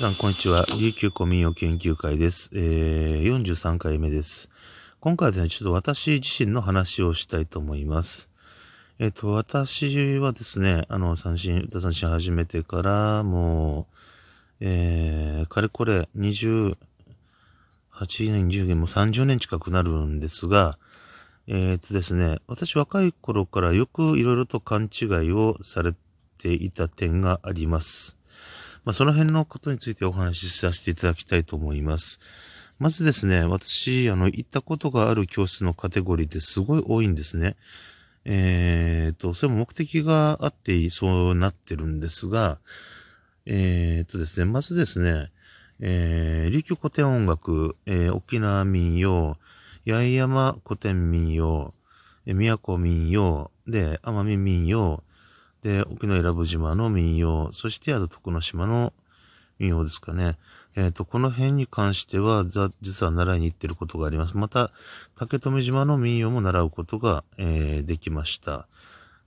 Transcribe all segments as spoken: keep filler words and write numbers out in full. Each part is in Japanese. さんこんにちは。琉球古民謡研究会です。えー、よんじゅうさんかいめです。今回はですね、ちょっと私自身の話をしたいと思います。えっと、私はですね、あの、三線、歌三線始めてから、もう、えー、かれこれにじゅうはちねん、じゅうねん、もうさんじゅうねん近くなるんですが、えー、っとですね、私若い頃からよくいろいろと勘違いをされていた点があります。まあ、その辺のことについてお話しさせていただきたいと思います。まずですね、私、あの、行ったことがある教室のカテゴリーってすごい多いんですね。えーと、それも目的があってそうなってるんですが、えーとですね、まずですね、えー、琉球古典音楽、えー、沖縄民謡、八重山古典民謡、宮古民謡、で、奄美民謡、で、沖永良部島の民謡、そしてあと徳之島の民謡ですかね。えっと、この辺に関しては、実は習いに行ってることがあります。また、竹富島の民謡も習うことが、えー、できました。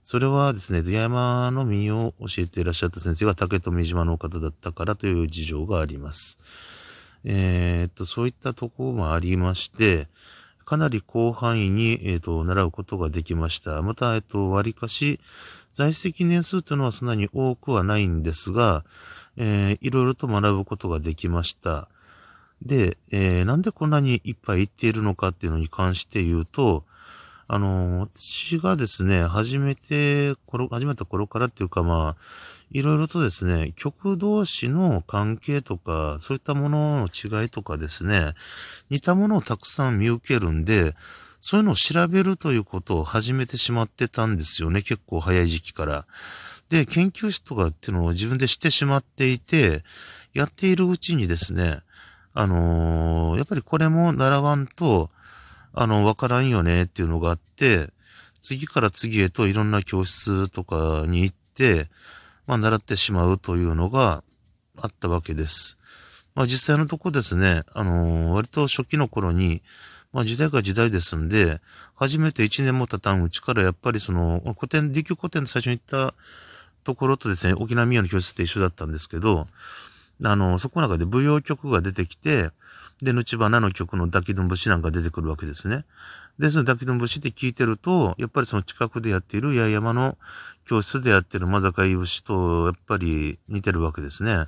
それはですね、八重山の民謡を教えていらっしゃった先生が竹富島の方だったからという事情があります。えっと、そういったところもありまして、かなり広範囲に、えっと、習うことができました。また、えっと、割かし、在籍年数というのはそんなに多くはないんですが、えー、いろいろと学ぶことができました。で、えー、なんでこんなにいっぱい行っているのかっていうのに関して言うと、あのー、私がですね、始めて、始めた頃からっていうかまあ、いろいろとですね、曲同士の関係とか、そういったものの違いとかですね、似たものをたくさん見受けるんで、そういうのを調べるということを始めてしまってたんですよね。結構早い時期から。で、研究室とかっていうのを自分でしてしまっていて、やっているうちにですね、あのー、やっぱりこれも習わんと、あの、わからんよねっていうのがあって、次から次へといろんな教室とかに行って、まあ、習ってしまうというのがあったわけです。まあ、実際のとこですね、あのー、割と初期の頃に、まあ時代が時代ですんで、初めて一年も経たんうちからやっぱりその、古典、琉球古典の最初に行ったところとですね、沖縄民謡の教室って一緒だったんですけど、あの、そこの中で舞踊曲が出てきて、で、ぬちばなの曲の抱きどんぶしなんか出てくるわけですね。で、その抱きどんぶしって聞いてると、やっぱりその近くでやっている八重山の教室でやってるまざかいぶしと、やっぱり似てるわけですね。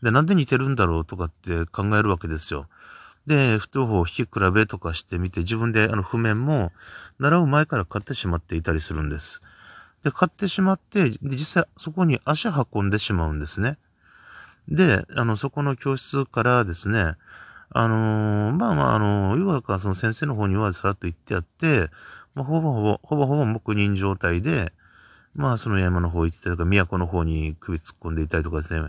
で、なんで似てるんだろうとかって考えるわけですよ。で、両方を引き比べとかしてみて、自分であの譜面も習う前から買ってしまっていたりするんです。で、買ってしまって、で実際そこに足運んでしまうんですね。で、あの、そこの教室からですね、あのー、まあまあ、あのー、要はだからその先生の方にはさらっと行ってやって、まあ、ほぼほぼ、ほぼほぼ黙認状態で、まあ、その八重山の方行ってたりとか、都の方に首突っ込んでいたりとかですね。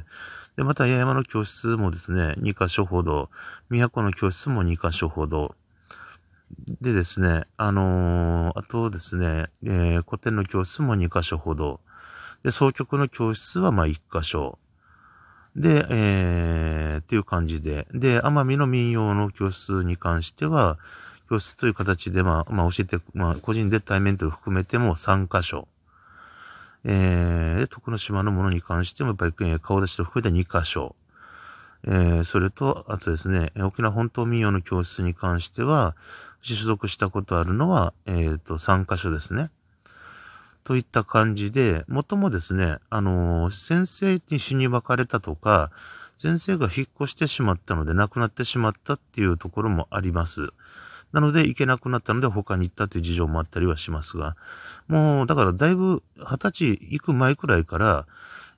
で、また八重山の教室もですね、に箇所ほど、都の教室もに箇所ほど。でですね、あのー、あとですね、えー、古典の教室もに箇所ほど。で、箏曲の教室はまあいち箇所。で、えー、っていう感じで。で、奄美の民謡の教室に関しては、教室という形で、まあ、まあ、教えて、まあ、個人で対面と含めてもさん箇所。えー、で、徳之島のものに関しても、やっぱり、えー、顔出しと含めてに箇所。えー、それと、あとですね、沖縄本島民謡の教室に関しては、私所属したことあるのは、えーと、さん箇所ですね。といった感じで、もともですね、あのー、先生に死に別れたとか、先生が引っ越してしまったので、亡くなってしまったっていうところもあります。なので、行けなくなったので、他に行ったという事情もあったりはしますが、もう、だから、だいぶ、二十歳行く前くらいから、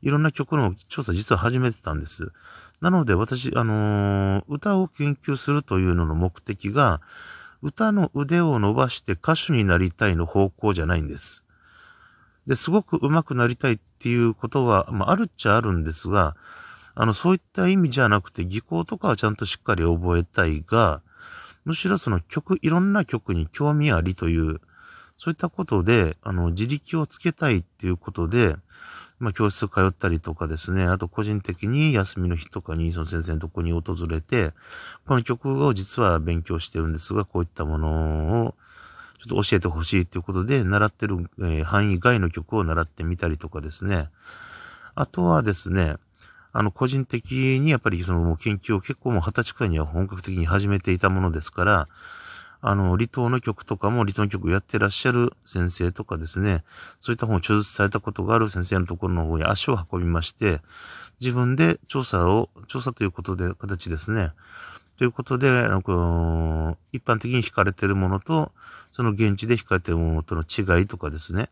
いろんな曲の調査、実は始めてたんです。なので、私、あのー、歌を研究するというのの目的が、歌の腕を伸ばして歌手になりたいの方向じゃないんです。で、すごく上手くなりたいっていうことは、まあ、あるっちゃあるんですが、あの、そういった意味じゃなくて、技巧とかはちゃんとしっかり覚えたいが、むしろその曲、いろんな曲に興味ありという、そういったことで、あの、自力をつけたいっていうことで、まあ、教室通ったりとかですね、あと個人的に休みの日とかに、その先生のとこに訪れて、この曲を実は勉強してるんですが、こういったものを、ちょっと教えてほしいということで、習ってる、えー、範囲外の曲を習ってみたりとかですね。あとはですね、あの、個人的にやっぱりその研究を結構もう二十歳くらいには本格的に始めていたものですから、あの、離島の曲とかも離島の曲をやってらっしゃる先生とかですね、そういった本を著述されたことがある先生のところの方に足を運びまして、自分で調査を、調査ということで、形ですね。ということで、あのこの一般的に弾かれているものと、その現地で弾かれているものとの違いとかですね、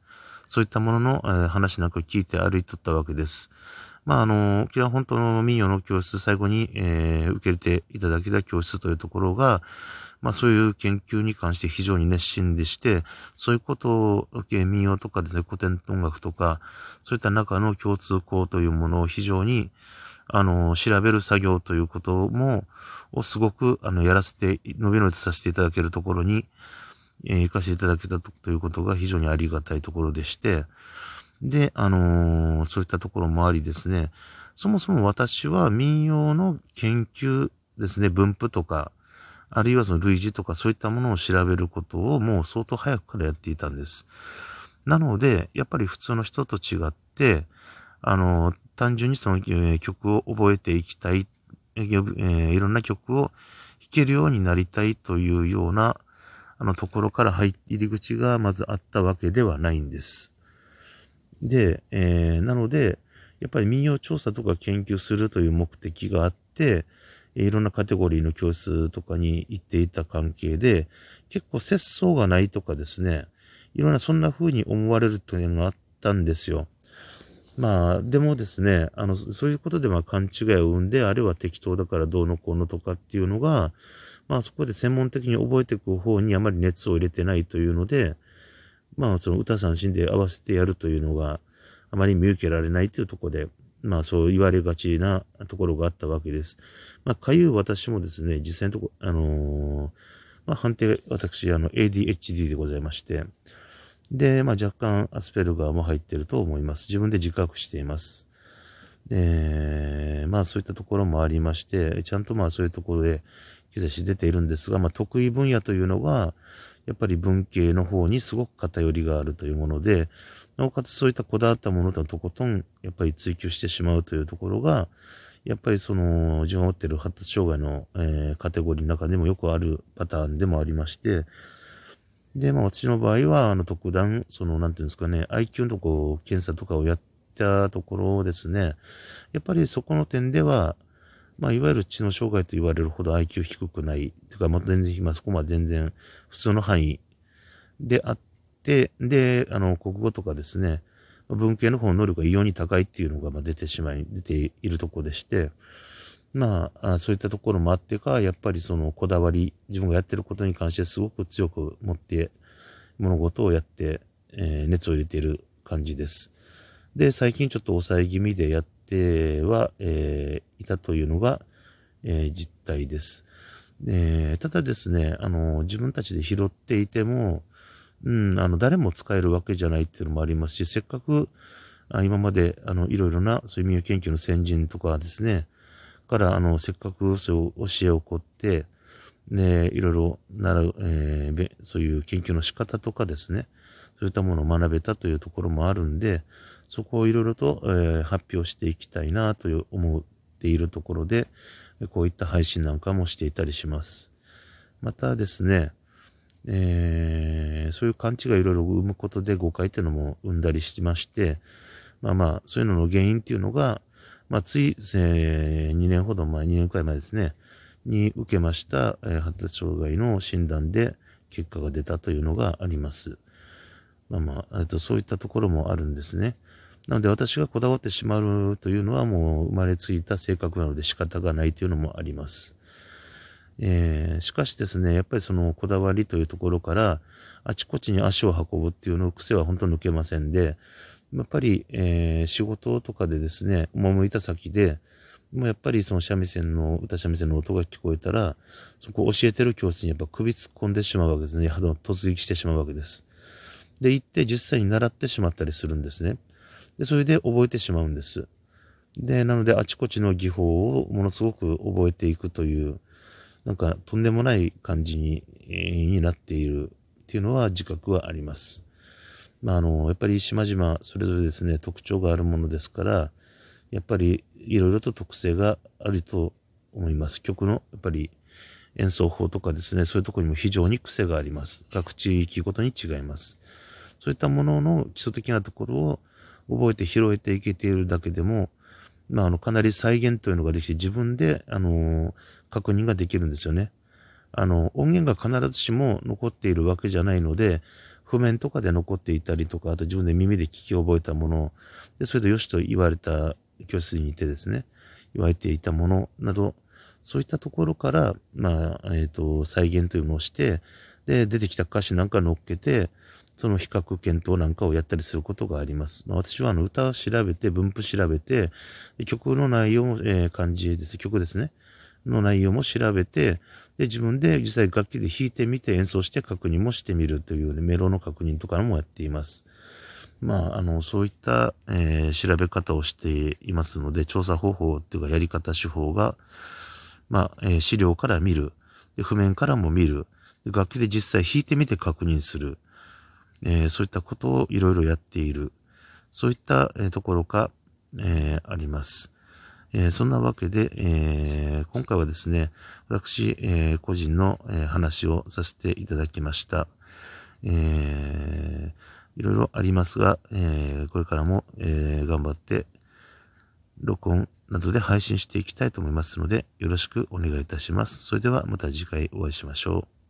そういったものの、えー、話なんか聞いて歩いとったわけです。まあ、あの、沖縄本島の民謡の教室、最後に、えー、受け入れていただけた教室というところが、まあそういう研究に関して非常に熱心でして、そういうことを、民謡とかですね、古典音楽とか、そういった中の共通項というものを非常に、あの、調べる作業ということも、をすごく、あの、やらせて、伸び伸びとさせていただけるところに、えー、行かせていただけたということが非常にありがたいところでして、で、あのー、そういったところもありですね、そもそも私は民謡の研究ですね、分布とか、あるいはその類似とかそういったものを調べることをもう相当早くからやっていたんです。なので、やっぱり普通の人と違って、あの、単純にその、えー、曲を覚えていきたい、えー、いろんな曲を弾けるようになりたいというような、あのところから入り口がまずあったわけではないんです。で、えー、なので、やっぱり民謡調査とか研究するという目的があって、いろんなカテゴリーの教室とかに行っていた関係で、結構節操がないとかですね、いろんなそんな風に思われる点があったんですよ。まあ、でもですね、あの、そういうことでまあ勘違いを生んで、あれは適当だからどうのこうのとかっていうのが、まあそこで専門的に覚えていく方にあまり熱を入れてないというので、まあその歌三線で合わせてやるというのがあまり見受けられないというところで、まあそう言われがちなところがあったわけです。まあかゆう私もですね、実際のところ、あのー、まあ判定、私、あの エーディーエイチディー でございまして、で、まあ若干アスペルガーも入っていると思います。自分で自覚しています。で、まあそういったところもありまして、ちゃんとまあそういうところで日差し出ているんですが、まあ得意分野というのが、やっぱり文系の方にすごく偏りがあるというもので、なおかつそういったこだわったものととことん、やっぱり追求してしまうというところが、やっぱりその、自分を持っている発達障害の、えー、カテゴリーの中でもよくあるパターンでもありまして、で、まあ私の場合は、あの特段、その、なんていうんですかね、アイキュー のこう検査とかをやったところですね、やっぱりそこの点では、まあ、いわゆる知能障害と言われるほど アイキュー 低くない。というか、まあ、全然、ま、そこは全然普通の範囲であって、で、あの、国語とかですね、文系の方の能力が異様に高いっていうのが、ま、出てしまい、出ているところでして、まあ、そういったところもあってか、やっぱりその、こだわり、自分がやってることに関してすごく強く持って、物事をやって、えー、熱を入れている感じです。で、最近ちょっと抑え気味でやって、では、えー、いたというのが、えー、実態です、えー。ただですね、あの、自分たちで拾っていても、うん、あの、誰も使えるわけじゃないっていうのもありますし、せっかく、あ今まで、あの、いろいろな、そういう民謡研究の先人とかですね、から、あの、せっかく、そういう教えをこって、ね、いろいろ習う、えー、そういう研究の仕方とかですね、そういったものを学べたというところもあるんで、そこをいろいろと、えー、発表していきたいなという思っているところで、こういった配信なんかもしていたりします。またですね、えー、そういう勘違いをいろいろ生むことで誤解というのも生んだりしてまして、まあまあ、そういうのの原因っていうのが、まあ、つい、えー、にねんほど前、にねんくらい前ですね、に受けました、えー、発達障害の診断で結果が出たというのがあります。まあまあ、えっと、そういったところもあるんですね。なので私がこだわってしまうというのはもう生まれついた性格なので仕方がないというのもあります。えー、しかしですね、やっぱりそのこだわりというところからあちこちに足を運ぶっていうの癖は本当抜けませんで、やっぱり、えー、仕事とかでですね、赴いた先で、もうやっぱりその三味線の、歌三味線の音が聞こえたら、そこを教えてる教室にやっぱ首突っ込んでしまうわけですね。突撃してしまうわけです。で、行って実際に習ってしまったりするんですね。で、それで覚えてしまうんです。で、なのであちこちの技法をものすごく覚えていくという、なんかとんでもない感じに、えー、になっているっていうのは自覚はあります。まあ、あの、やっぱり島々それぞれですね、特徴があるものですから、やっぱりいろいろと特性があると思います。曲のやっぱり演奏法とかですね、そういうところにも非常に癖があります。各地域ごとに違います。そういったものの基礎的なところを覚えて拾えていけているだけでも、まあ、あの、かなり再現というのができて、自分で、あの、確認ができるんですよね。あの、音源が必ずしも残っているわけじゃないので、譜面とかで残っていたりとか、あと自分で耳で聞き覚えたもの、で、それでよしと言われた教室にいてですね、言われていたものなど、そういったところから、まあ、えっと、再現というのをして、で、出てきた歌詞なんか乗っけて、その比較検討なんかをやったりすることがあります。まあ、私はあの歌を調べて、分布調べて、曲の内容も、えー、漢字です。曲ですね。の内容も調べて、で、自分で実際楽器で弾いてみて演奏して確認もしてみるという、ね、メロの確認とかもやっています。まあ、あの、そういった、えー、調べ方をしていますので、調査方法っていうかやり方、手法が、まあ、えー、資料から見る。で、譜面からも見る。で、楽器で実際弾いてみて確認する。えー、そういったことをいろいろやっている。そういった、えー、ところが、えー、あります。えー、そんなわけで、えー、今回はですね、私、えー、個人の、えー、話をさせていただきました。えー、いろいろありますが、えー、これからも、えー、頑張って、録音などで配信していきたいと思いますので、よろしくお願いいたします。それではまた次回お会いしましょう。